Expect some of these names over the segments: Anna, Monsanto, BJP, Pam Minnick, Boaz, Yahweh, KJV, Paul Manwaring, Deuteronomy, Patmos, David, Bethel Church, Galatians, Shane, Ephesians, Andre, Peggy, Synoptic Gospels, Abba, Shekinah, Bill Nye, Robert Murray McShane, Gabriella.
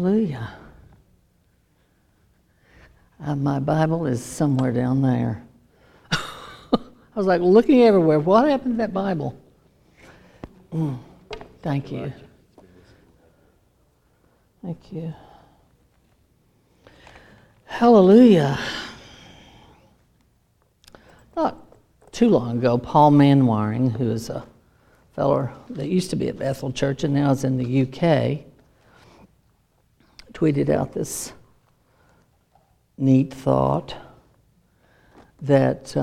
Hallelujah. My Bible is somewhere down there. I was like looking everywhere. What happened to that Bible? Thank you. Thank you. Hallelujah. Not too long ago, Paul Manwaring, who is a fellow that used to be at Bethel Church and now is in the UK, tweeted out this neat thought that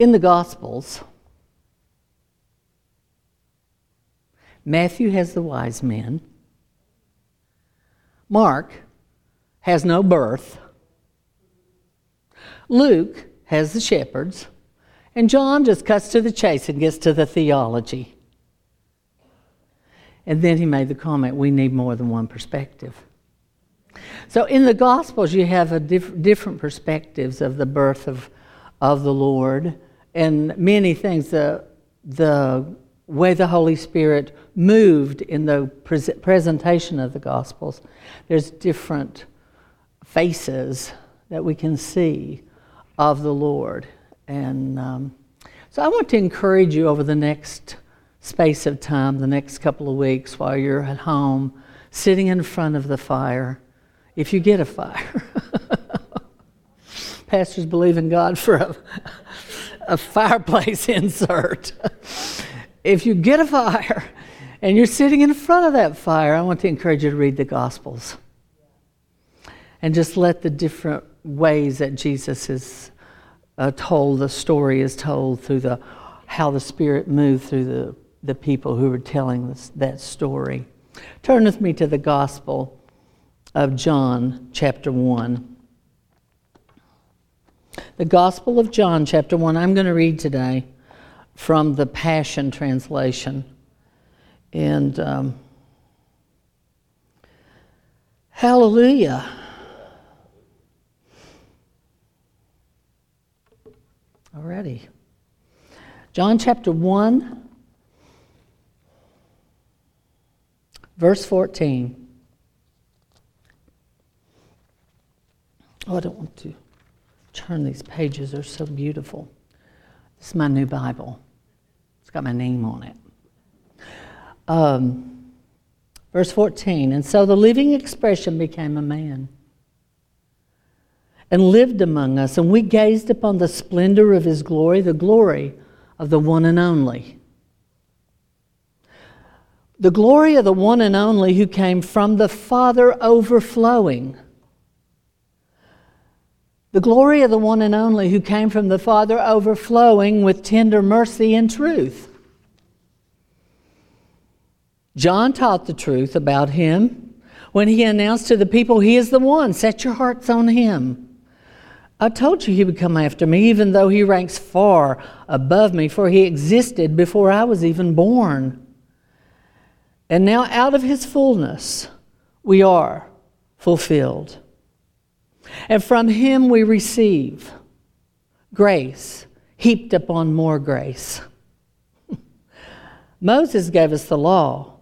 in the Gospels, Matthew has the wise men, Mark has no birth, Luke has the shepherds, and John just cuts to the chase and gets to the theology. And then he made the comment, we need more than one perspective. So in the Gospels, you have a different perspectives of the birth of the Lord and many things. The way the Holy Spirit moved in the presentation of the Gospels, there's different faces that we can see of the Lord. And so I want to encourage you over the next space of time, the next couple of weeks while you're at home, sitting in front of the fire, if you get a fire. Pastors believe in God for a fireplace insert. If you get a fire and you're sitting in front of that fire, I want to encourage you to read the Gospels and just let the different ways that Jesus is told, the story is told through how the Spirit moved through the people who were telling that story. Turn with me to the Gospel of John, chapter 1. The Gospel of John, chapter 1, I'm going to read today from the Passion Translation. And hallelujah. Alrighty. John chapter 1, verse 14. Oh, I don't want to turn these pages. They're so beautiful. This is my new Bible. It's got my name on it. Verse 14, and so the living expression became a man and lived among us, and we gazed upon the splendor of his glory, the glory of the one and only. The glory of the one and only who came from the Father overflowing. The glory of the one and only who came from the Father overflowing with tender mercy and truth. John taught the truth about him when he announced to the people, he is the one, set your hearts on him. I told you he would come after me, even though he ranks far above me, for he existed before I was even born. And now out of his fullness we are fulfilled. And from him we receive grace, heaped upon more grace. Moses gave us the law,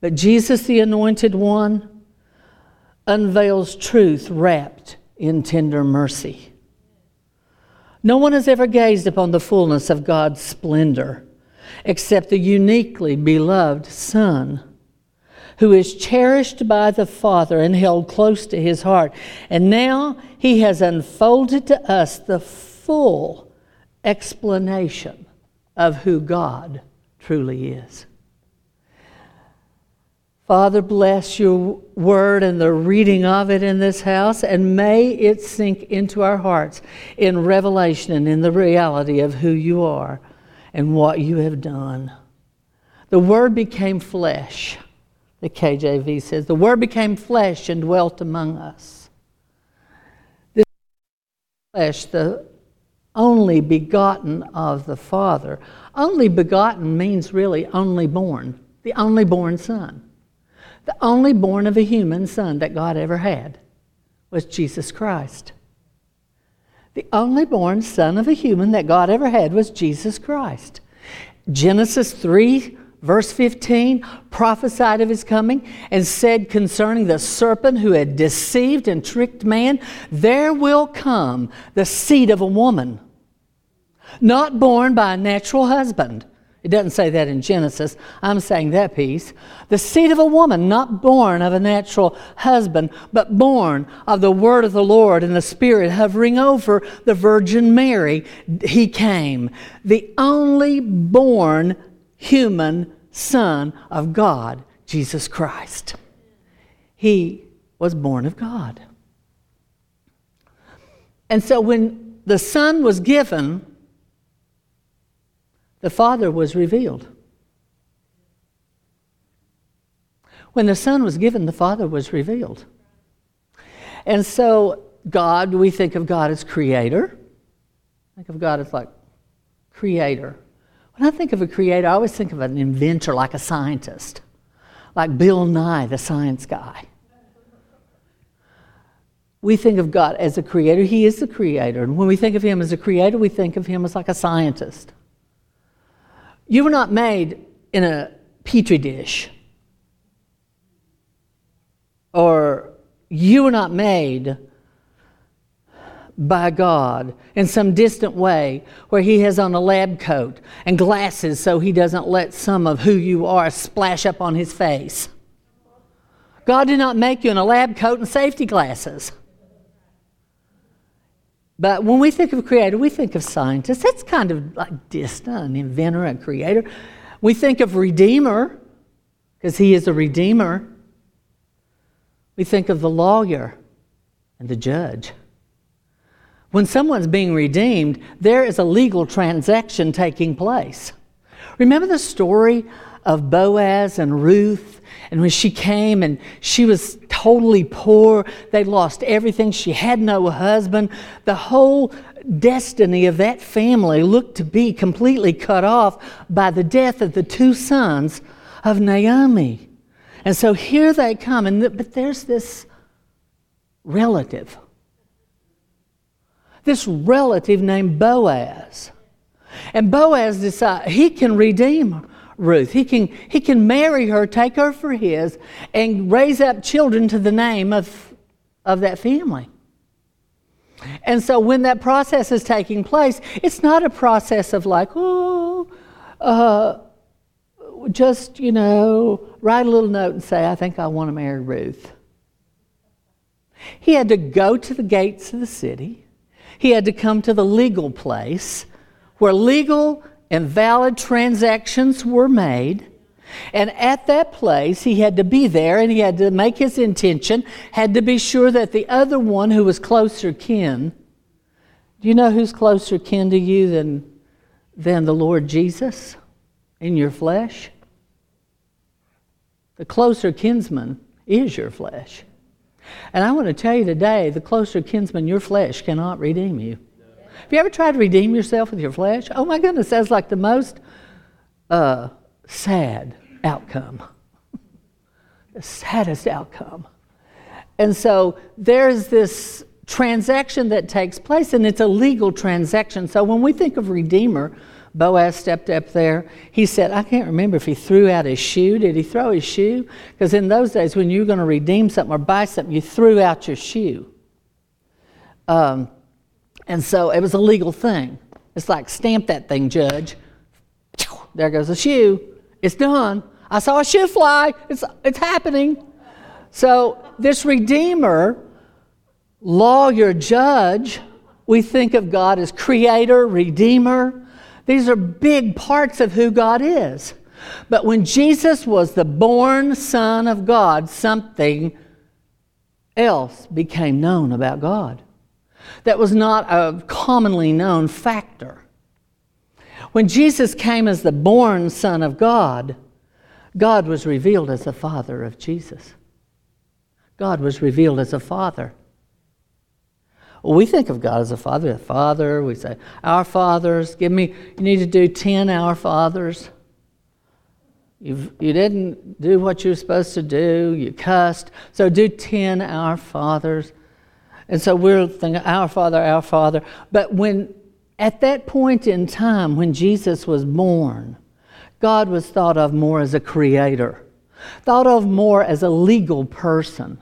but Jesus, the Anointed One, unveils truth wrapped in tender mercy. No one has ever gazed upon the fullness of God's splendor except the uniquely beloved Son, who is cherished by the Father and held close to his heart. And now he has unfolded to us the full explanation of who God truly is. Father, bless your word and the reading of it in this house, and may it sink into our hearts in revelation and in the reality of who you are and what you have done. The word became flesh, the KJV says. The word became flesh and dwelt among us. This flesh, the only begotten of the Father. Only begotten means really only born, the only born Son. The only born of a human son that God ever had was Jesus Christ. The only born son of a human that God ever had was Jesus Christ. Genesis 3, Verse 15, prophesied of his coming and said concerning the serpent who had deceived and tricked man, there will come the seed of a woman, not born by a natural husband. It doesn't say that in Genesis. I'm saying that piece. The seed of a woman, not born of a natural husband, but born of the word of the Lord and the Spirit hovering over the Virgin Mary. He came, the only born human Son of God, Jesus Christ. He was born of God. And so when the Son was given, the Father was revealed. When the Son was given, the Father was revealed. And so God, we think of God as creator. Think of God as like creator. When I think of a creator, I always think of an inventor, like a scientist, like Bill Nye, the science guy. We think of God as a creator. He is the creator. And when we think of him as a creator, we think of him as like a scientist. You were not made in a petri dish. Or you were not made by God in some distant way where he has on a lab coat and glasses so he doesn't let some of who you are splash up on his face. God did not make you in a lab coat and safety glasses. But when we think of creator, we think of scientist. That's kind of like distant, an inventor, a creator. We think of redeemer, because he is a redeemer. We think of the lawyer and the judge. When someone's being redeemed, there is a legal transaction taking place. Remember the story of Boaz and Ruth? And when she came and she was totally poor, they lost everything. She had no husband. The whole destiny of that family looked to be completely cut off by the death of the two sons of Naomi. And so here they come, but there's this relative. This relative named Boaz. And Boaz decides he can redeem her. Ruth. He can marry her, take her for his, and raise up children to the name of that family. And so when that process is taking place, it's not a process of like, just, write a little note and say, I think I want to marry Ruth. He had to go to the gates of the city. He had to come to the legal place where legal and valid transactions were made. And at that place, he had to be there and he had to make his intention, had to be sure that the other one who was closer kin. Do you know who's closer kin to you than the Lord Jesus in your flesh? The closer kinsman is your flesh. And I want to tell you today, the closer kinsman, your flesh, cannot redeem you. Have you ever tried to redeem yourself with your flesh? Oh my goodness, that's like the most sad outcome. The saddest outcome. And so there's this transaction that takes place, and it's a legal transaction. So when we think of redeemer, Boaz stepped up there. He said, I can't remember if he threw out his shoe. Did he throw his shoe? Because in those days when you were going to redeem something or buy something, you threw out your shoe. And so it was a legal thing. It's like, stamp that thing, judge. There goes a shoe. It's done. I saw a shoe fly. It's happening. So this redeemer, lawyer, judge, we think of God as creator, redeemer. These are big parts of who God is. But when Jesus was the born Son of God, something else became known about God. That was not a commonly known factor. When Jesus came as the born Son of God, God was revealed as the Father of Jesus. God was revealed as a Father. Well, we think of God as a Father. The Father, we say, Our Fathers, you need to do 10 Our Fathers. You didn't do what you were supposed to do. You cussed. So do 10 Our Fathers. And so we're thinking, Our Father, Our Father. But at that point in time when Jesus was born, God was thought of more as a creator, thought of more as a legal person,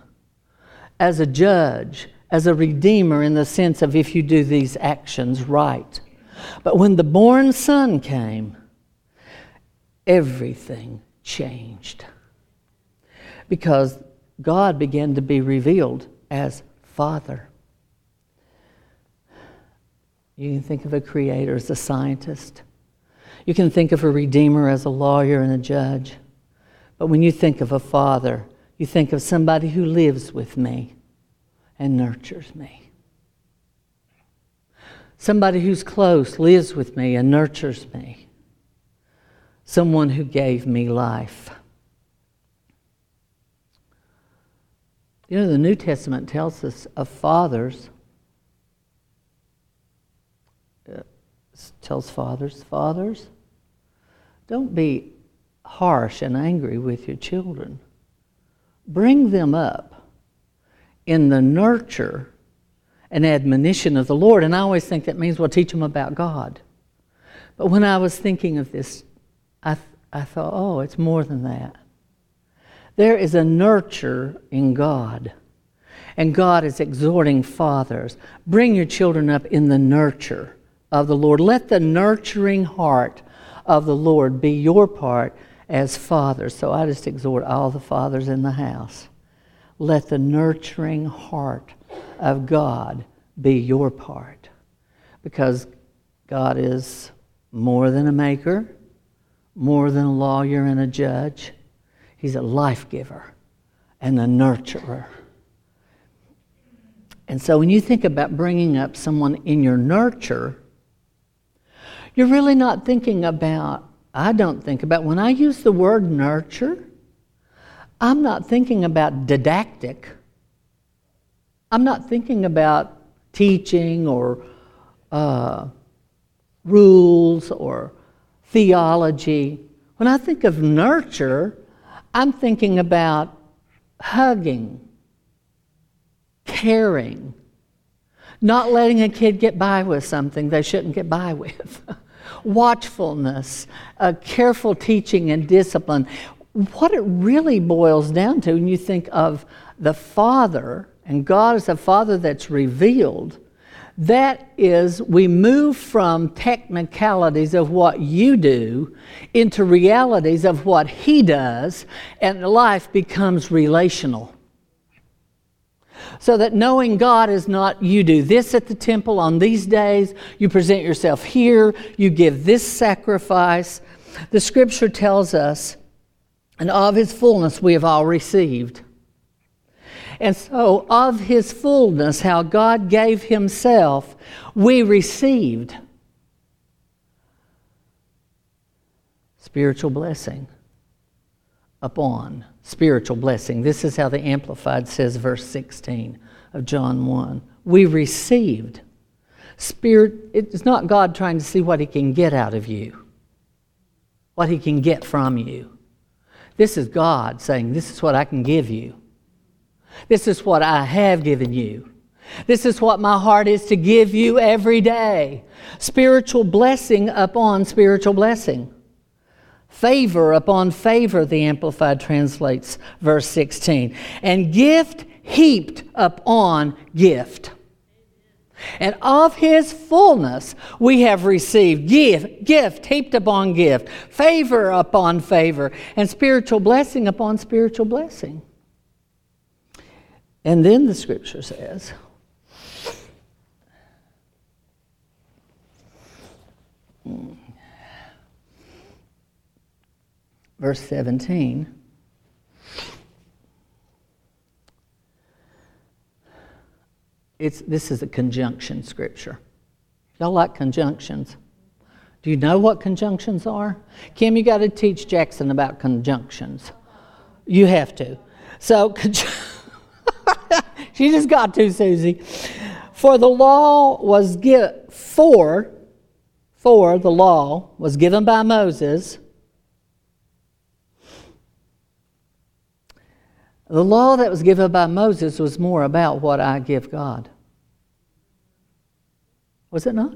as a judge, as a redeemer in the sense of if you do these actions right. But when the born son came, everything changed because God began to be revealed as Father. You can think of a creator as a scientist. You can think of a redeemer as a lawyer and a judge. But when you think of a father, you think of somebody who lives with me and nurtures me. Somebody who's close, lives with me and nurtures me. Someone who gave me life. You know, the New Testament tells us of fathers. It tells fathers, don't be harsh and angry with your children. Bring them up in the nurture and admonition of the Lord. And I always think that means, well, teach them about God. But when I was thinking of this, I thought, oh, it's more than that. There is a nurture in God, and God is exhorting fathers. Bring your children up in the nurture of the Lord. Let the nurturing heart of the Lord be your part as fathers. So I just exhort all the fathers in the house. Let the nurturing heart of God be your part, because God is more than a maker, more than a lawyer and a judge. He's a life giver and a nurturer. And so when you think about bringing up someone in your nurture, you're really not thinking about, I don't think about, when I use the word nurture, I'm not thinking about didactic. I'm not thinking about teaching or rules or theology. When I think of nurture, I'm thinking about hugging, caring, not letting a kid get by with something they shouldn't get by with, watchfulness, careful teaching and discipline. What it really boils down to when you think of the Father, and God is a Father that's revealed, that is, we move from technicalities of what you do into realities of what He does, and life becomes relational. So that knowing God is not, you do this at the temple on these days, you present yourself here, you give this sacrifice. The Scripture tells us, and of His fullness we have all received. And so of His fullness, how God gave Himself, we received spiritual blessing upon spiritual blessing. This is how the Amplified says verse 16 of John 1. We received spirit. It's not God trying to see what He can get out of you, what He can get from you. This is God saying, this is what I can give you. This is what I have given you. This is what my heart is to give you every day. Spiritual blessing upon spiritual blessing. Favor upon favor, the Amplified translates verse 16. And gift heaped upon gift. And of His fullness we have received gift heaped upon gift, favor upon favor, and spiritual blessing upon spiritual blessing. And then the Scripture says, verse 17, this is a conjunction Scripture. Y'all like conjunctions? Do you know what conjunctions are? Kim, you got to teach Jackson about conjunctions. You have to. So, she just got to, Susie. For the law was given by Moses. The law that was given by Moses was more about what I give God. Was it not?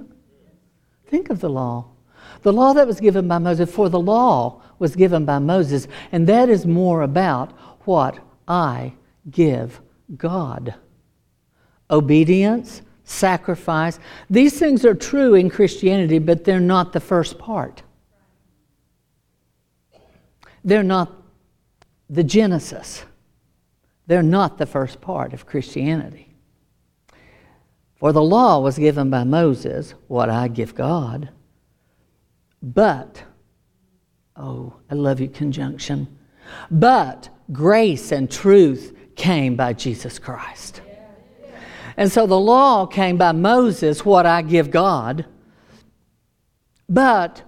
Think of the law. The law that was given by Moses, for the law was given by Moses, and that is more about what I give God. Obedience, sacrifice, these things are true in Christianity, but they're not the first part. They're not the genesis. They're not the first part of Christianity. For the law was given by Moses, what I give God. But, oh, I love you, conjunction. But grace and truth came by Jesus Christ. And so the law came by Moses, what I give God. But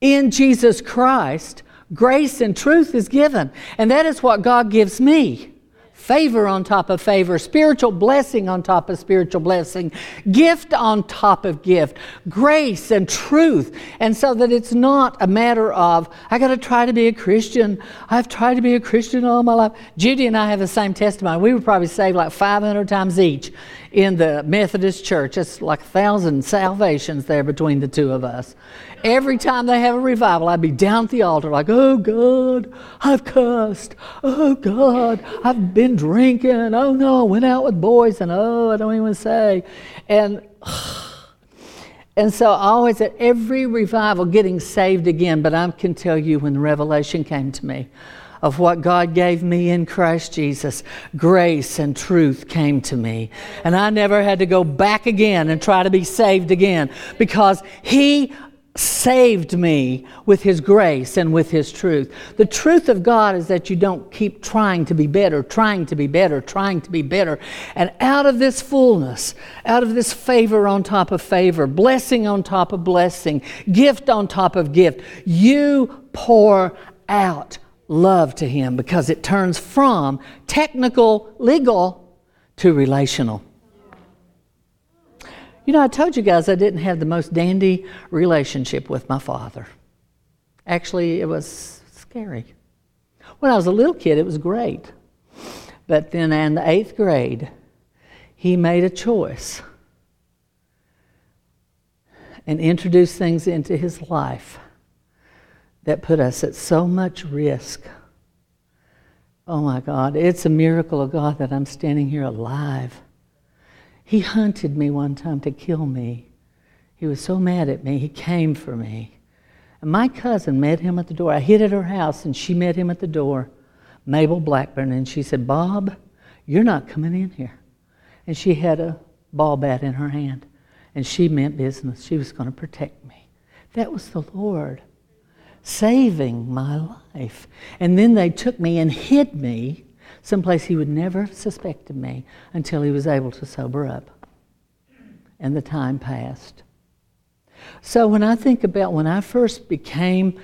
in Jesus Christ, grace and truth is given. And that is what God gives me. Favor on top of favor, spiritual blessing on top of spiritual blessing, gift on top of gift, grace and truth. And so that it's not a matter of, I got to try to be a Christian. I've tried to be a Christian all my life. Judy and I have the same testimony. We were probably saved like 500 times each in the Methodist church. It's like 1,000 salvations there between the two of us. Every time they have a revival, I'd be down at the altar like, oh, God, I've cussed. Oh, God, I've been drinking. Oh, no, I went out with boys, and oh, I don't even say. And so I always at every revival getting saved again. But I can tell you when the revelation came to me of what God gave me in Christ Jesus, grace and truth came to me. And I never had to go back again and try to be saved again because He saved me with His grace and with His truth. The truth of God is that you don't keep trying to be better, trying to be better, trying to be better. And out of this fullness, out of this favor on top of favor, blessing on top of blessing, gift on top of gift, you pour out love to Him because it turns from technical, legal to relational. You know, I told you guys I didn't have the most dandy relationship with my father. Actually, it was scary. When I was a little kid, it was great. But then in the 8th grade, he made a choice and introduced things into his life that put us at so much risk. Oh, my God, it's a miracle of God that I'm standing here alive. He hunted me one time to kill me. He was so mad at me, he came for me. And my cousin met him at the door. I hid at her house, and she met him at the door, Mabel Blackburn, and she said, Bob, you're not coming in here. And she had a ball bat in her hand, and she meant business. She was going to protect me. That was the Lord saving my life. And then they took me and hid me someplace he would never have suspected me until he was able to sober up. And the time passed. So when I think about when I first became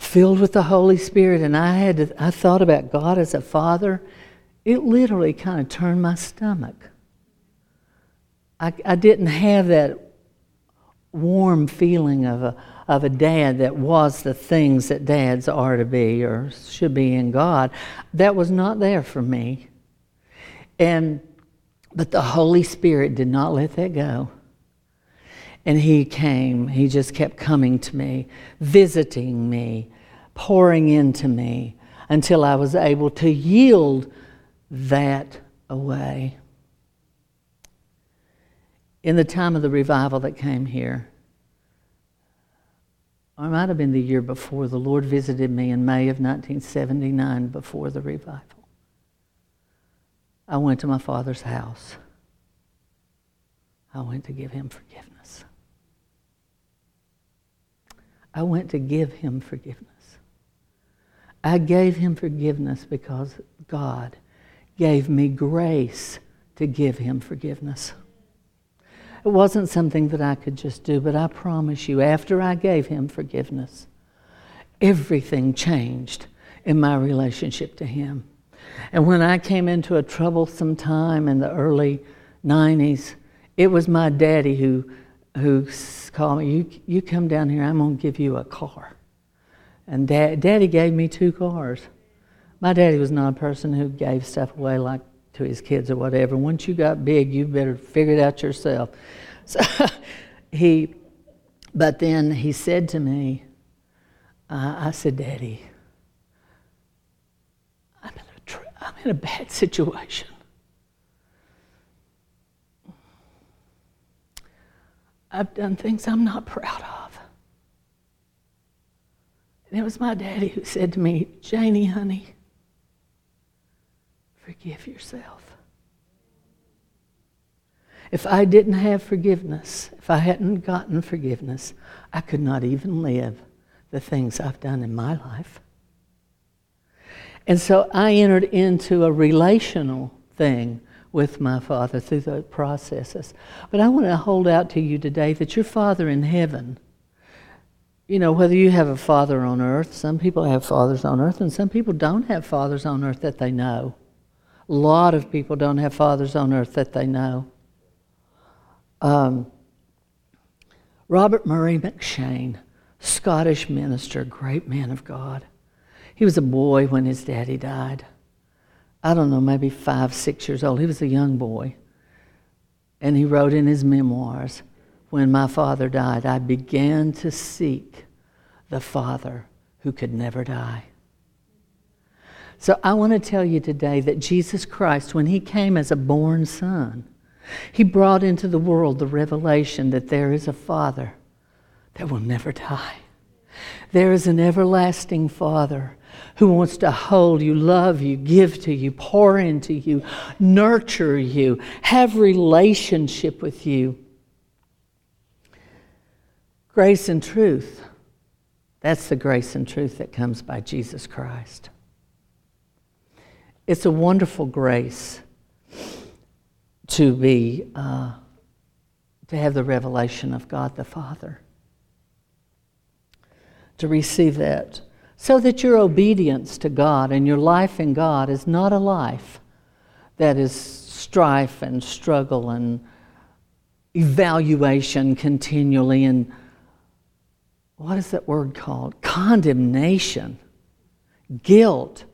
filled with the Holy Spirit and I thought about God as a father, it literally kind of turned my stomach. I didn't have that warm feeling of a dad that was the things that dads are to be or should be in God. That was not there for me. But the Holy Spirit did not let that go. And He came. He just kept coming to me, visiting me, pouring into me until I was able to yield that away. In the time of the revival that came here, or it might have been the year before, the Lord visited me in May of 1979 before the revival. I went to my father's house. I went to give him forgiveness. I went to give him forgiveness. I gave him forgiveness because God gave me grace to give him forgiveness. It wasn't something that I could just do, but I promise you, after I gave him forgiveness, everything changed in my relationship to him. And when I came into a troublesome time in the early 90s, it was my daddy who called me, you come down here, I'm going to give you a car. And daddy gave me 2 cars. My daddy was not a person who gave stuff away like to his kids or whatever. Once you got big, you better figure it out yourself. So he But then he said to me, I said, Daddy, I'm in a bad situation. I've done things I'm not proud of. And it was my daddy who said to me, Janie, honey, forgive yourself. If I didn't have forgiveness, if I hadn't gotten forgiveness, I could not even live the things I've done in my life. And so I entered into a relational thing with my Father through those processes. But I want to hold out to you today that your Father in heaven, you know, whether you have a father on earth, some people have fathers on earth, and some people don't have fathers on earth that they know. A lot of people don't have fathers on earth that they know. Robert Murray McShane, Scottish minister, great man of God. He was a boy when his daddy died. I don't know, maybe 5, 6 years old. He was a young boy. And he wrote in his memoirs, when my father died, I began to seek the Father who could never die. So I want to tell you today that Jesus Christ, when he came as a born son, he brought into the world the revelation that there is a Father that will never die. There is an everlasting Father who wants to hold you, love you, give to you, pour into you, nurture you, have relationship with you. Grace and truth. That's the grace and truth that comes by Jesus Christ. It's a wonderful grace to be, to have the revelation of God the Father, to receive that. So that your obedience to God and your life in God is not a life that is strife and struggle and evaluation continually and, what is that word called? Condemnation, guilt.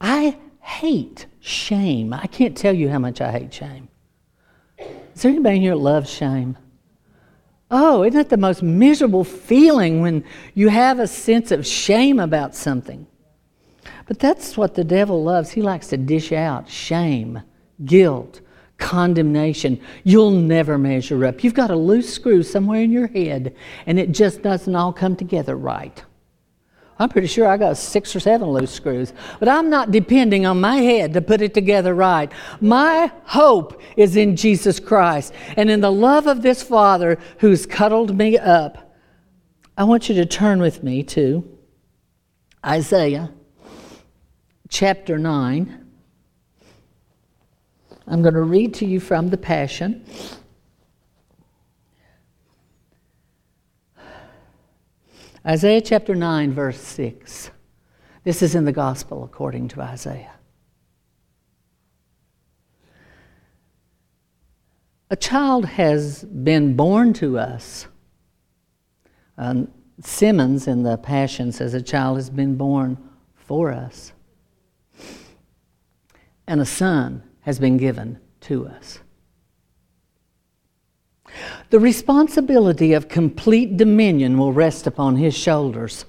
I hate shame. I can't tell you how much I hate shame. Is there anybody here that loves shame? Oh, isn't that the most miserable feeling when you have a sense of shame about something? But that's what the devil loves. He likes to dish out shame, guilt, condemnation. You'll never measure up. You've got a loose screw somewhere in your head, and it just doesn't all come together right. I'm pretty sure I got 6 or 7 loose screws, but I'm not depending on my head to put it together right. My hope is in Jesus Christ and in the love of this Father who's cuddled me up. I want you to turn with me to Isaiah chapter 9. I'm going to read to you from the Passion. Isaiah chapter 9, verse 6. This is in the Gospel according to Isaiah. A child has been born to us. Simmons in the Passion says a child has been born for us. And a son has been given to us. The responsibility of complete dominion will rest upon his shoulders.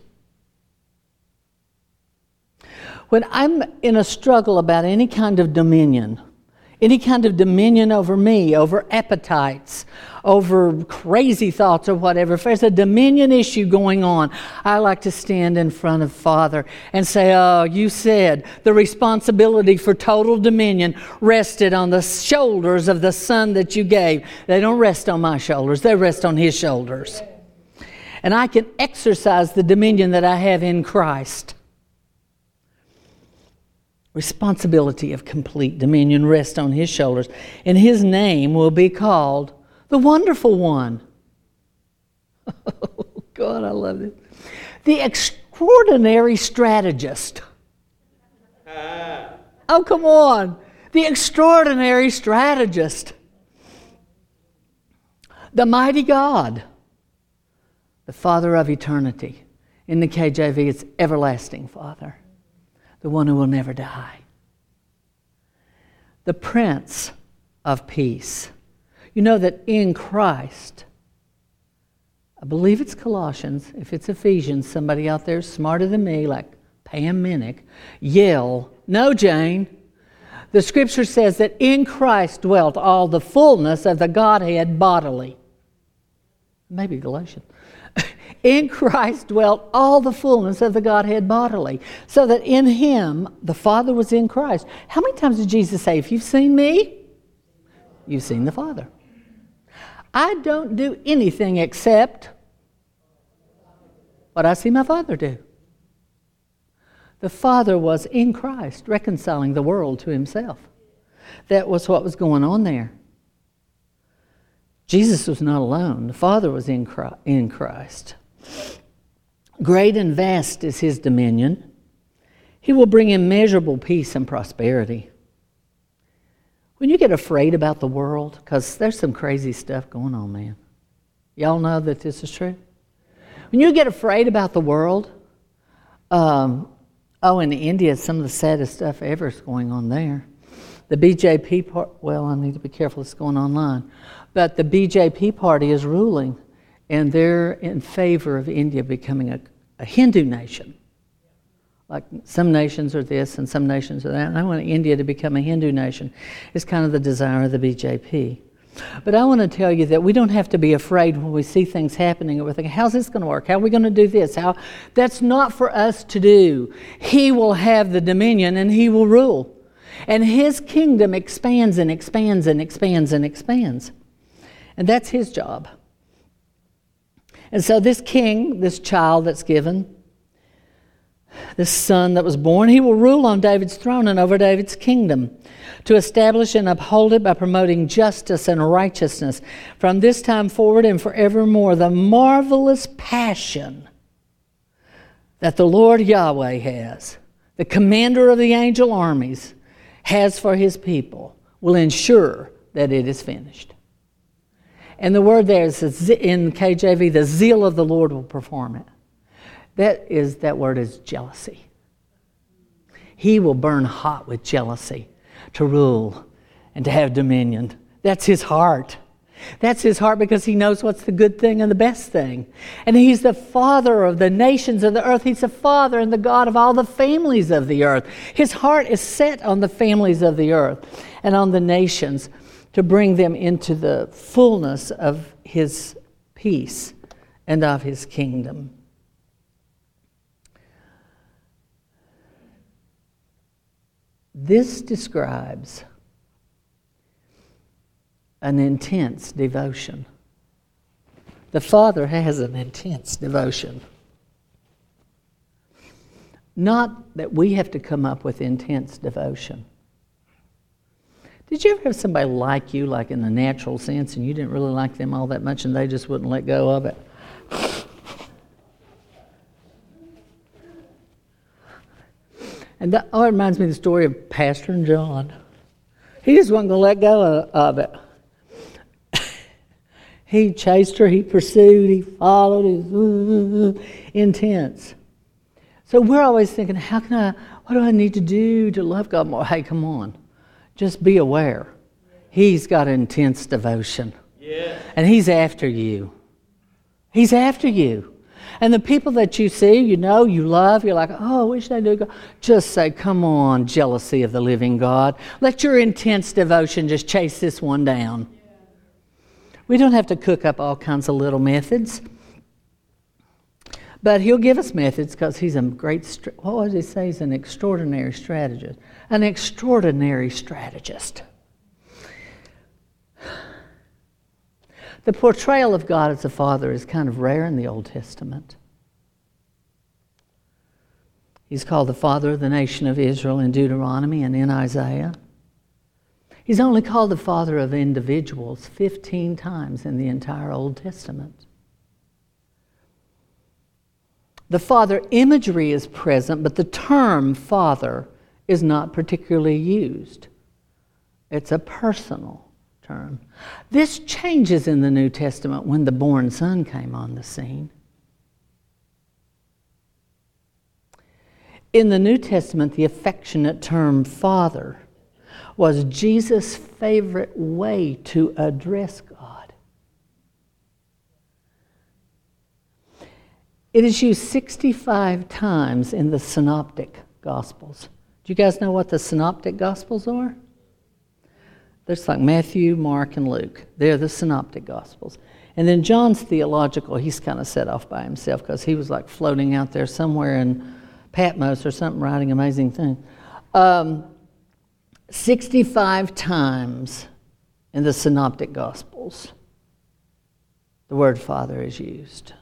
When I'm in a struggle about any kind of dominion over me, over appetites, over crazy thoughts or whatever, if there's a dominion issue going on, I like to stand in front of Father and say, oh, you said the responsibility for total dominion rested on the shoulders of the Son that you gave. They don't rest on my shoulders, they rest on his shoulders. And I can exercise the dominion that I have in Christ. Responsibility of complete dominion rests on his shoulders, and his name will be called the Wonderful One. Oh, God, I love it. The Extraordinary Strategist. Oh, come on. The Extraordinary Strategist. The Mighty God. The Father of Eternity. In the KJV, it's Everlasting Father. The one who will never die. The Prince of Peace. You know that in Christ, I believe it's Colossians. If it's Ephesians, somebody out there smarter than me, like Pam Minnick, yell, "No, Jane." The scripture says that in Christ dwelt all the fullness of the Godhead bodily. Maybe Galatians. In Christ dwelt all the fullness of the Godhead bodily, so that in Him, the Father was in Christ. How many times did Jesus say, if you've seen me, you've seen the Father? I don't do anything except what I see my Father do. The Father was in Christ, reconciling the world to Himself. That was what was going on there. Jesus was not alone. The Father was in Christ. Great and vast is His dominion. He will bring immeasurable peace and prosperity. When you get afraid about the world, because there's some crazy stuff going on, man. Y'all know that this is true? When you get afraid about the world, in India, some of the saddest stuff ever is going on there. The BJP party, well, I need to be careful, it's going online. But the BJP party is ruling, and they're in favor of India becoming a Hindu nation. Like some nations are this and some nations are that, and I want India to become a Hindu nation. It's kind of the desire of the BJP. But I want to tell you that we don't have to be afraid when we see things happening and we're thinking, how's this going to work? How are we going to do this? That's not for us to do. He will have the dominion and He will rule. And His kingdom expands and expands and expands and expands. And that's His job. And so this king, this child that's given, this son that was born, He will rule on David's throne and over David's kingdom, to establish and uphold it by promoting justice and righteousness from this time forward and forevermore. The marvelous passion that the Lord Yahweh has, the commander of the angel armies, has for His people will ensure that it is finished. And the word there is in KJV, the zeal of the Lord will perform it. That word is jealousy. He will burn hot with jealousy to rule and to have dominion. That's His heart. That's His heart, because He knows what's the good thing and the best thing. And He's the Father of the nations of the earth. He's the Father and the God of all the families of the earth. His heart is set on the families of the earth and on the nations to bring them into the fullness of His peace and of His kingdom. This describes an intense devotion. The Father has an intense devotion. Not that we have to come up with intense devotion. Did you ever have somebody like you, like in the natural sense, and you didn't really like them all that much and they just wouldn't let go of it? And it reminds me of the story of Pastor and John. He just wasn't going to let go of it. He chased her, he pursued, he followed, he was intense. So we're always thinking, what do I need to do to love God more? Hey, come on. Just be aware. He's got intense devotion. Yeah. And He's after you. He's after you. And the people that you see, you know, you love, you're like, oh, I wish they knew God. Just say, come on, jealousy of the living God. Let your intense devotion just chase this one down. Yeah. We don't have to cook up all kinds of little methods. But He'll give us methods, because He's a what does He say? He's an extraordinary strategist. An extraordinary strategist. The portrayal of God as a Father is kind of rare in the Old Testament. He's called the Father of the nation of Israel in Deuteronomy and in Isaiah. He's only called the Father of individuals 15 times in the entire Old Testament. The Father imagery is present, but the term Father is not particularly used. It's a personal term. This changes in the New Testament when the born Son came on the scene. In the New Testament, the affectionate term Father was Jesus' favorite way to address God. It is used 65 times in the Synoptic Gospels. Do you guys know what the Synoptic Gospels are? There's like Matthew, Mark, and Luke. They're the Synoptic Gospels. And then John's theological, he's kind of set off by himself because he was like floating out there somewhere in Patmos or something writing amazing things. 65 times in the Synoptic Gospels, the word Father is used.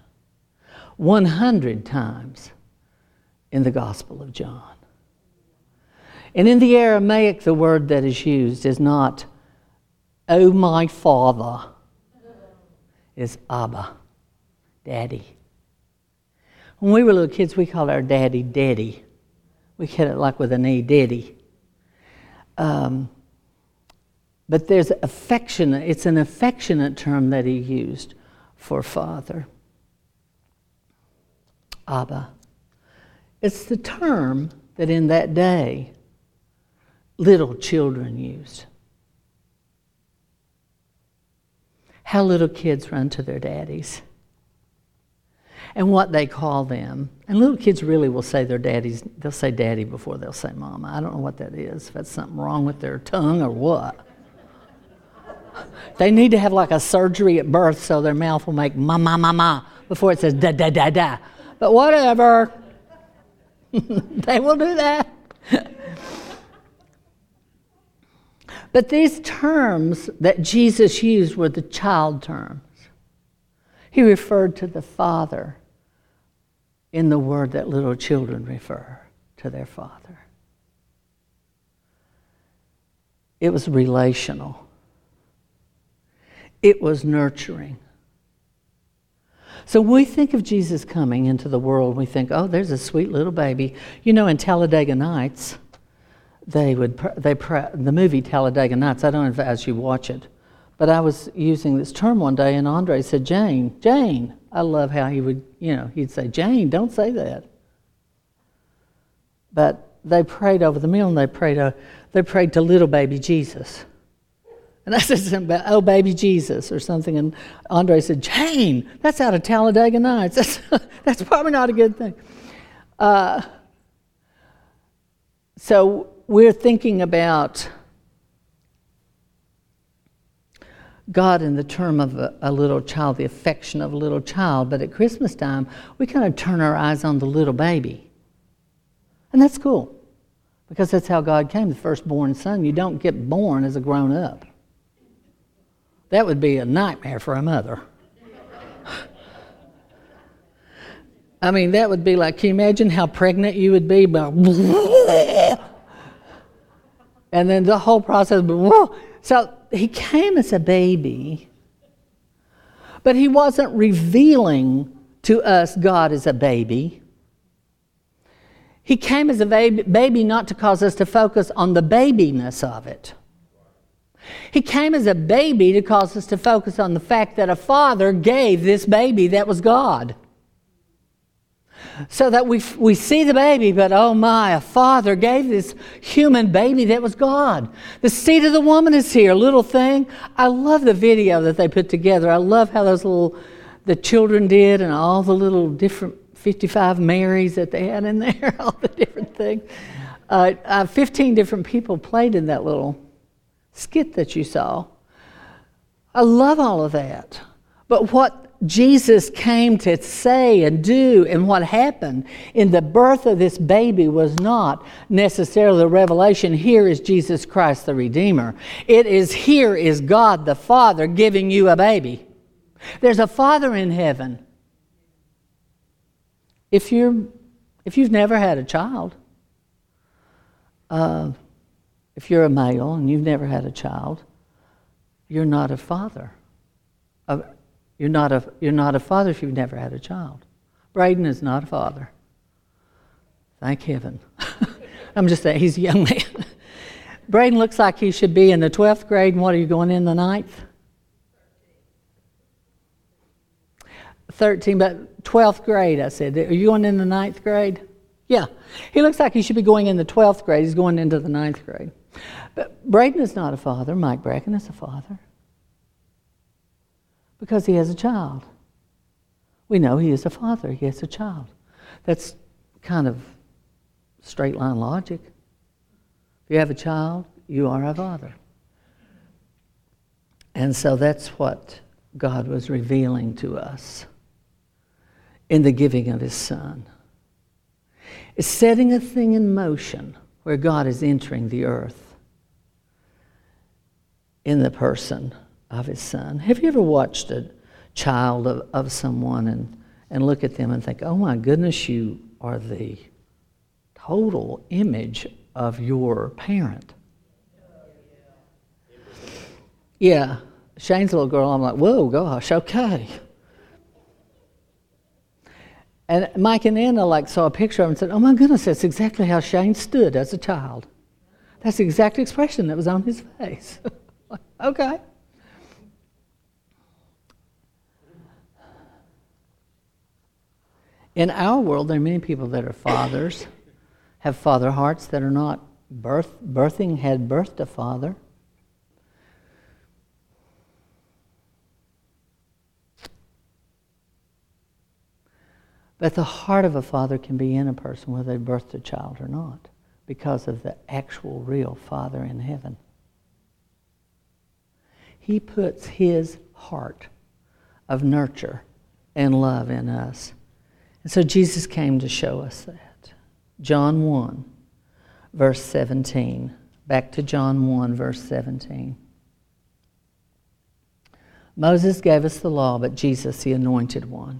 100 times in the Gospel of John. And in the Aramaic, the word that is used is not, "Oh my Father," it's Abba, Daddy. When we were little kids, we called our daddy, Daddy. We had it like with an E, Daddy. But there's affectionate, it's an affectionate term that he used for Father. Abba. It's the term that in that day, little children used. How little kids run to their daddies and what they call them. And little kids really will say their daddies, they'll say daddy before they'll say mama. I don't know what that is, if that's something wrong with their tongue or what. They need to have like a surgery at birth so their mouth will make ma, ma, ma, ma before it says da, da, da, da. But whatever, they will do that. But these terms that Jesus used were the child terms. He referred to the Father in the word that little children refer to their father. It was relational. It was nurturing. So we think of Jesus coming into the world, we think, oh, there's a sweet little baby. You know, in Talladega Nights, the movie Talladega Nights, I don't advise you watch it, but I was using this term one day, and Andre said, Jane. I love how he would, he'd say, Jane, don't say that. But they prayed over the meal, and they prayed to little baby Jesus. And I said something about, oh, baby Jesus or something. And Andre said, Jane, that's out of Talladega Nights. That's probably not a good thing. So we're thinking about God in the term of a little child, the affection of a little child. But at Christmas time, we kind of turn our eyes on the little baby. And that's cool because that's how God came, the firstborn son. You don't get born as a grown-up. That would be a nightmare for a mother. I mean, that would be like, can you imagine how pregnant you would be? And then the whole process. So he came as a baby, but he wasn't revealing to us God as a baby. He came as a baby not to cause us to focus on the babiness of it. He came as a baby to cause us to focus on the fact that a father gave this baby that was God. So that we see the baby, but oh my, a father gave this human baby that was God. The seed of the woman is here, little thing. I love the video that they put together. I love how those the children did and all the little different 55 Marys that they had in there, all the different things. 15 different people played in that little skit that you saw. I love all of that. But what Jesus came to say and do and what happened in the birth of this baby was not necessarily the revelation, here is Jesus Christ the Redeemer. It is, here is God the Father giving you a baby. There's a Father in heaven. If you've never had a child, if you're a male and you've never had a child, you're not a father. You're not a father if you've never had a child. Braden is not a father. Thank heaven. I'm just saying, he's a young man. Braden looks like he should be in the 12th grade, and what are you going in the 9th? 13, but 12th grade, I said. Are you going in the 9th grade? Yeah. He looks like he should be going in the 12th grade. He's going into the 9th grade. But Braden is not a father. Mike Bracken is a father because he has a child. We know he is a father. He has a child. That's kind of straight line logic. If you have a child, you are a father. And so that's what God was revealing to us in the giving of his son. It's setting a thing in motion where God is entering the earth in the person of his son. Have you ever watched a child of someone and look at them and think, oh my goodness, you are the total image of your parent? Yeah, Shane's little girl, I'm like, whoa, gosh, okay. And Mike and Anna saw a picture of him and said, oh my goodness, that's exactly how Shane stood as a child. That's the exact expression that was on his face. Okay. In our world, there are many people that are fathers, have father hearts that are not had birthed a father. But the heart of a father can be in a person whether they birthed a child or not because of the actual real Father in heaven. He puts his heart of nurture and love in us. And so Jesus came to show us that. John 1, verse 17. Back to John 1, verse 17. Moses gave us the law, but Jesus, the anointed one,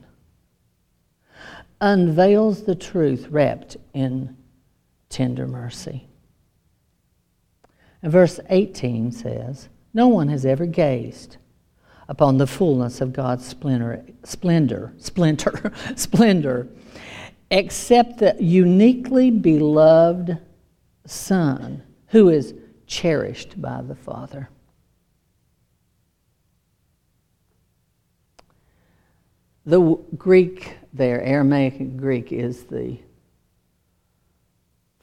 unveils the truth wrapped in tender mercy. And verse 18 says, no one has ever gazed upon the fullness of God's splendor, except the uniquely beloved Son who is cherished by the Father. The Greek there, Aramaic and Greek, is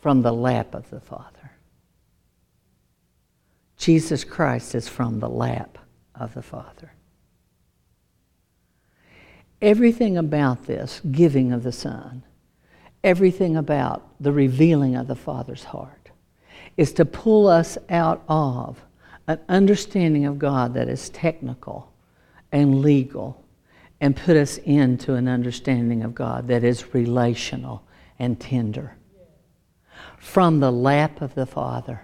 from the lap of the Father. Jesus Christ is from the lap of the Father. Everything about this giving of the Son, everything about the revealing of the Father's heart, is to pull us out of an understanding of God that is technical and legal, and put us into an understanding of God that is relational and tender. From the lap of the Father.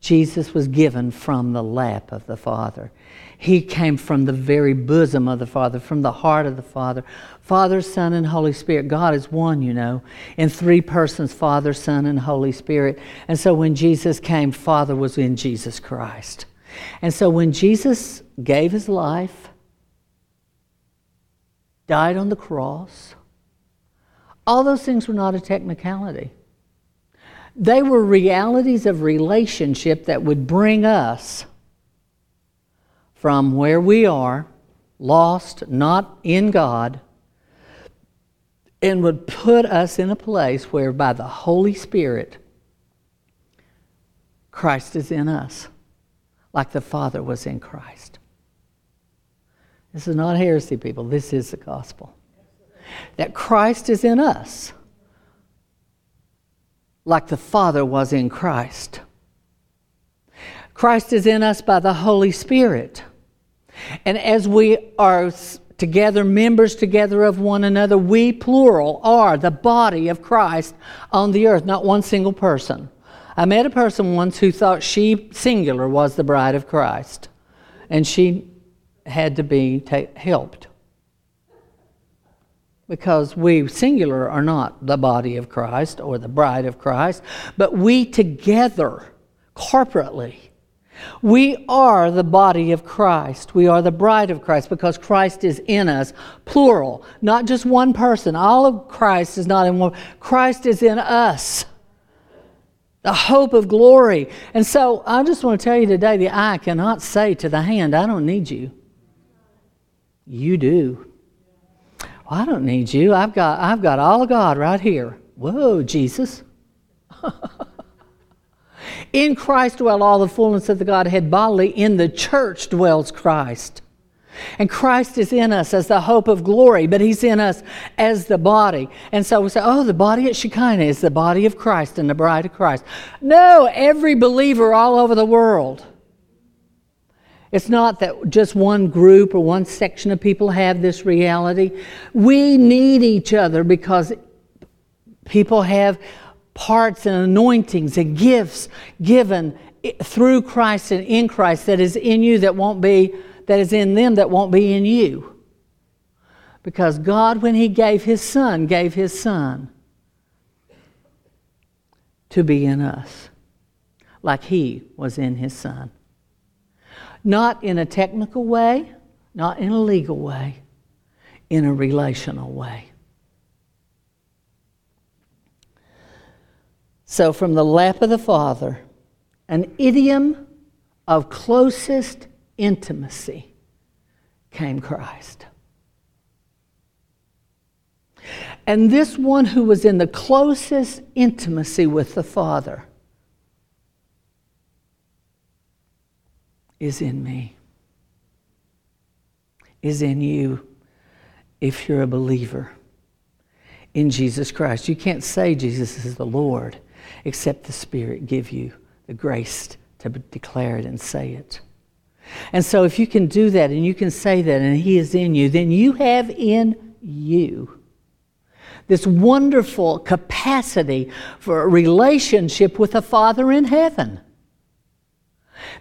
Jesus was given from the lap of the Father. He came from the very bosom of the Father, from the heart of the Father. Father, Son, and Holy Spirit. God is one, in three persons, Father, Son, and Holy Spirit. And so when Jesus came, Father was in Jesus Christ. And so when Jesus gave his life, died on the cross, all those things were not a technicality. They were realities of relationship that would bring us from where we are, lost, not in God, and would put us in a place where by the Holy Spirit, Christ is in us, like the Father was in Christ. This is not heresy, people. This is the gospel. That Christ is in us, like the Father was in Christ. Christ is in us by the Holy Spirit. And as we are together, members together of one another, we, plural, are the body of Christ on the earth, not one single person. I met a person once who thought she, singular, was the bride of Christ. And she had to be helped because we singular are not the body of Christ or the bride of Christ, but we together, corporately, we are the body of Christ. We are the bride of Christ because Christ is in us, plural, not just one person. All of Christ is not in one. Christ is in us. The hope of glory. And so I just want to tell you today, the eye cannot say to the hand, I don't need you. You do. Well, I don't need you. I've got all of God right here. Whoa, Jesus. In Christ dwell all the fullness of the Godhead bodily. In the church dwells Christ. And Christ is in us as the hope of glory, but he's in us as the body. And so we say, oh, the body at Shekinah is the body of Christ and the bride of Christ. No, every believer all over the world. It's not that just one group or one section of people have this reality. We need each other because people have parts and anointings and gifts given through Christ and in Christ that is in you that won't be, that is in them that won't be in you. Because God, when he gave his Son to be in us, like he was in his Son. Not in a technical way, not in a legal way, in a relational way. So from the lap of the Father, an idiom of closest intimacy came Christ. And this one who was in the closest intimacy with the Father is in me, is in you if you're a believer in Jesus Christ. You can't say Jesus is the Lord except the Spirit give you the grace to declare it and say it. And so if you can do that and you can say that and he is in you, then you have in you this wonderful capacity for a relationship with the Father in heaven.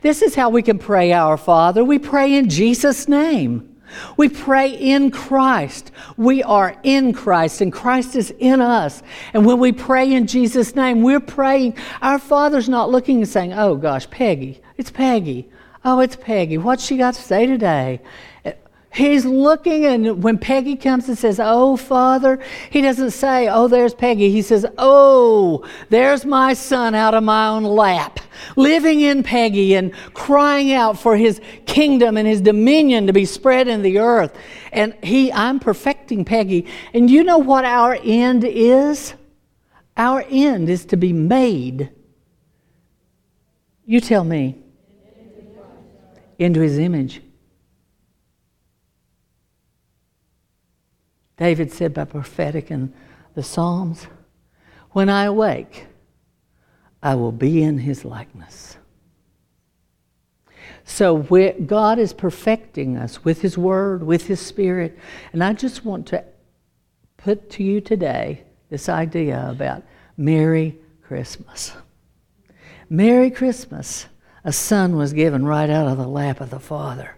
This is how we can pray our Father. We pray in Jesus' name. We pray in Christ. We are in Christ, and Christ is in us. And when we pray in Jesus' name, we're praying. Our Father's not looking and saying, oh, gosh, Peggy. It's Peggy. Oh, it's Peggy. What's she got to say today? He's looking, and when Peggy comes and says, oh, Father, he doesn't say, oh, there's Peggy. He says, oh, there's my son out of my own lap, living in Peggy and crying out for his kingdom and his dominion to be spread in the earth. And I'm perfecting Peggy. And you know what our end is? Our end is to be made. You tell me. Into his image. David said by prophetic in the Psalms, when I awake, I will be in his likeness. So God is perfecting us with his word, with his Spirit. And I just want to put to you today this idea about Merry Christmas. Merry Christmas. A son was given right out of the lap of the Father.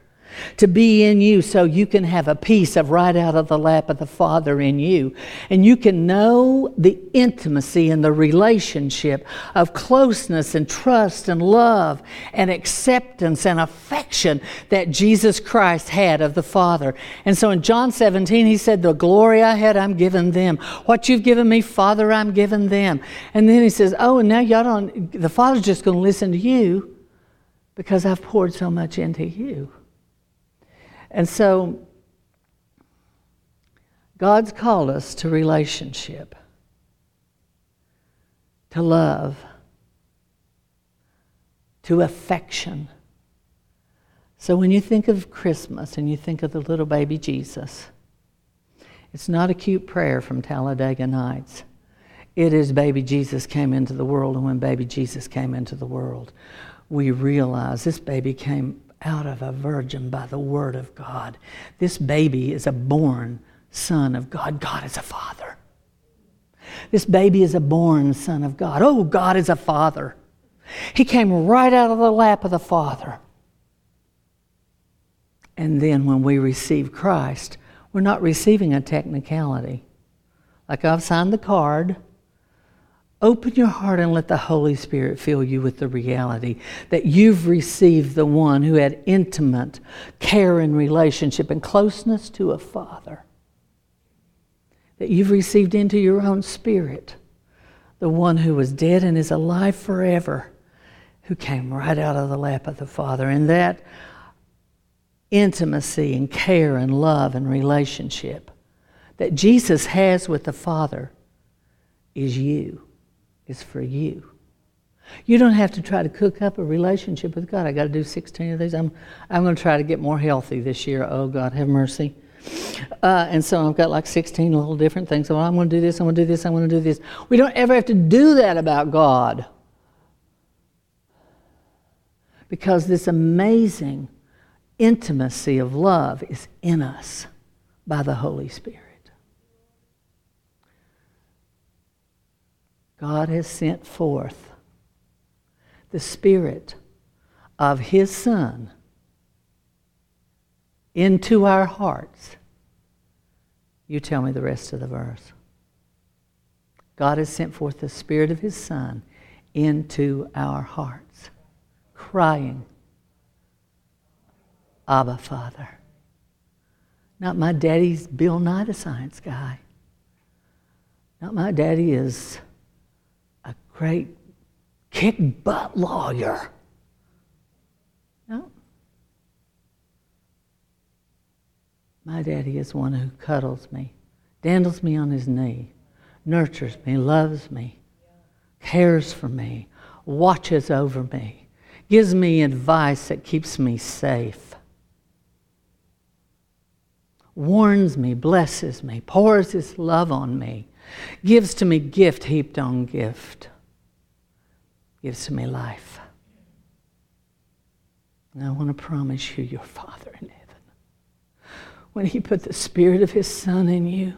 To be in you so you can have a piece of right out of the lap of the Father in you. And you can know the intimacy and the relationship of closeness and trust and love and acceptance and affection that Jesus Christ had of the Father. And so in John 17, he said, the glory I had, I'm giving them. What you've given me, Father, I'm giving them. And then he says, oh, and now the Father's just going to listen to you because I've poured so much into you. And so, God's called us to relationship, to love, to affection. So when you think of Christmas and you think of the little baby Jesus, it's not a cute prayer from Talladega Nights. It is baby Jesus came into the world, and when baby Jesus came into the world, we realize this baby came out of a virgin by the word of God. This baby is a born son of God. God is a father. This baby is a born son of God. Oh, God is a father. He came right out of the lap of the Father. And then when we receive Christ, we're not receiving a technicality. Like I've signed the card. Open your heart and let the Holy Spirit fill you with the reality that you've received the one who had intimate care and relationship and closeness to a Father. That you've received into your own spirit the one who was dead and is alive forever, who came right out of the lap of the Father. And that intimacy and care and love and relationship that Jesus has with the Father is you. Is for you. You don't have to try to cook up a relationship with God. I got to do 16 of these. I'm going to try to get more healthy this year. Oh, God, have mercy. And so I've got like 16 little different things. So I'm going to do this, I'm going to do this, I'm going to do this. We don't ever have to do that about God. Because this amazing intimacy of love is in us by the Holy Spirit. God has sent forth the Spirit of His Son into our hearts. You tell me the rest of the verse. God has sent forth the Spirit of His Son into our hearts, crying, Abba, Father. Not my daddy's Bill Nye the Science Guy. Not my daddy is a great kick butt lawyer. No. My daddy is one who cuddles me, dandles me on his knee, nurtures me, loves me, cares for me, watches over me, gives me advice that keeps me safe, warns me, blesses me, pours his love on me, gives to me gift heaped on gift. Gives to me life. And I want to promise you, your Father in heaven, when He put the Spirit of His Son in you,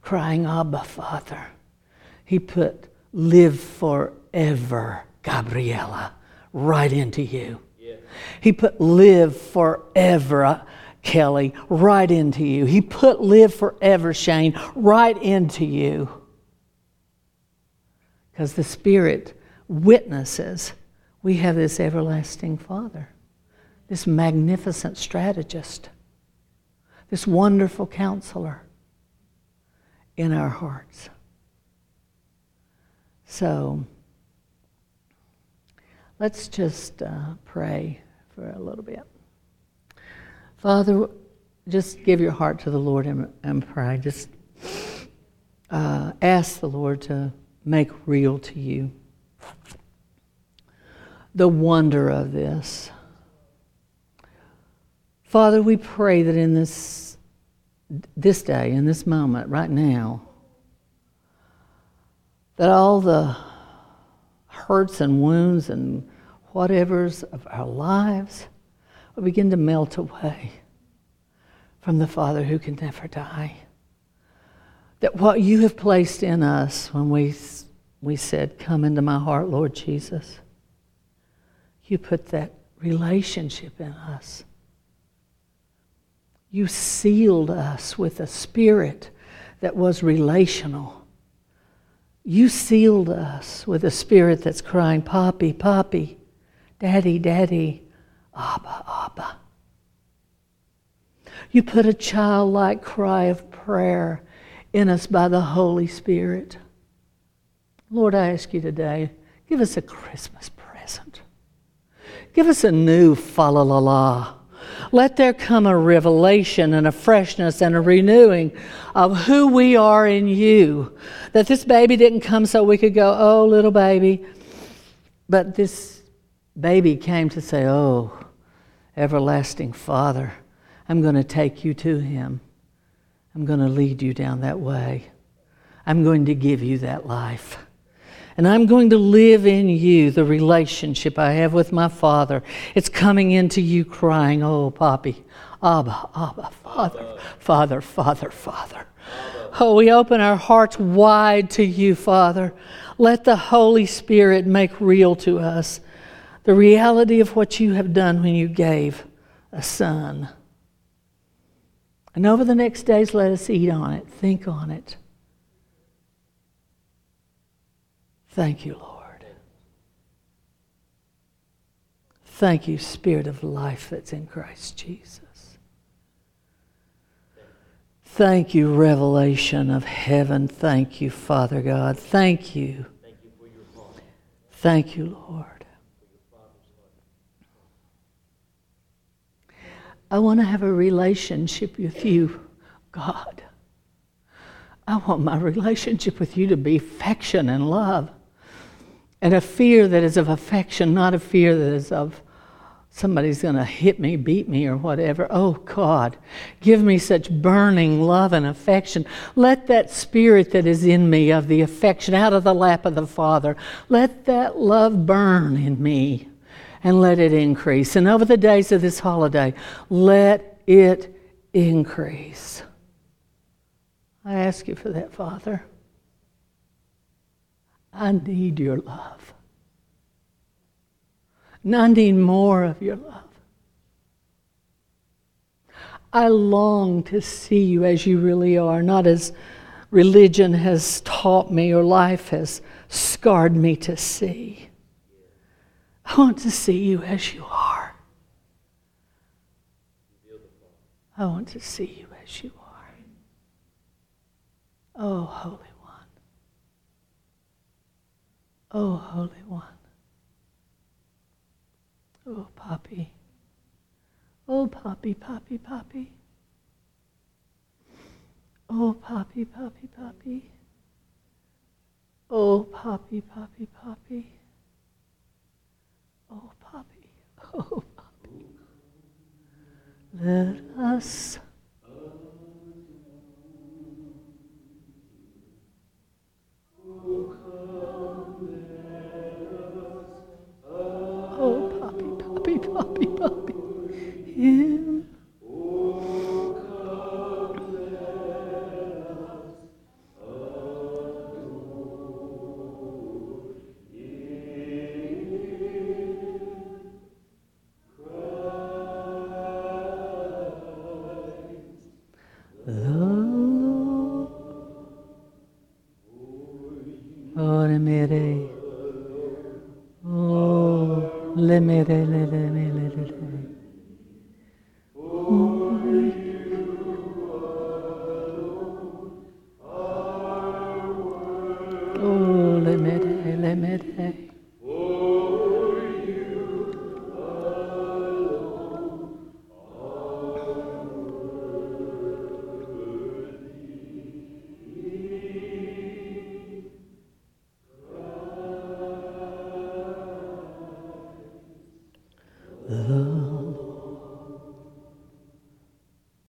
crying, Abba, Father, He put live forever, Gabriella, right into you. Yeah. He put live forever, Kelly, right into you. He put live forever, Shane, right into you. Because the Spirit witnesses, we have this everlasting Father, this magnificent strategist, this wonderful counselor in our hearts. So let's just pray for a little bit. Father, just give your heart to the Lord and pray. Just ask the Lord to make real to you the wonder of this. Father, we pray that in this day, in this moment, right now, that all the hurts and wounds and whatevers of our lives will begin to melt away from the Father who can never die. That what you have placed in us when we said, come into my heart, Lord Jesus. You put that relationship in us. You sealed us with a Spirit that was relational. You sealed us with a Spirit that's crying, Poppy, Poppy, Daddy, Daddy, Abba, Abba. You put a childlike cry of prayer in us by the Holy Spirit. Lord, I ask you today, give us a Christmas present. Give us a new fa-la-la-la. Let there come a revelation and a freshness and a renewing of who we are in you. That this baby didn't come so we could go, oh, little baby. But this baby came to say, oh, everlasting Father, I'm going to take you to Him. I'm going to lead you down that way. I'm going to give you that life. And I'm going to live in you the relationship I have with my Father. It's coming into you crying, oh, Poppy, Abba, Abba, Father, Father, Father, Father. Oh, we open our hearts wide to you, Father. Let the Holy Spirit make real to us the reality of what you have done when you gave a Son. And over the next days, let us eat on it, think on it. Thank you, Lord. Thank you, Spirit of life that's in Christ Jesus. Thank you, revelation of heaven. Thank you, Father God. Thank you. Thank you, Lord. I want to have a relationship with you, God. I want my relationship with you to be affection and love. and a fear that is of affection, not a fear that is of somebody's going to hit me, beat me, or whatever. Oh, God, give me such burning love and affection. Let that spirit that is in me of the affection out of the lap of the Father, let that love burn in me and let it increase. And over the days of this holiday, let it increase. I ask you for that, Father. I need your love. And I need more of your love. I long to see you as you really are, not as religion has taught me or life has scarred me to see. I want to see you as you are. I want to see you as you are. Oh, Holy One. Oh, Holy One. Oh, Poppy. Oh, Poppy, Poppy, Poppy. Oh, Poppy, Poppy, Poppy. Oh, Poppy, Poppy, Poppy. Oh, Poppy. Oh, Poppy. Let us Him. Oh, le mere. Oh, le mere, le mere.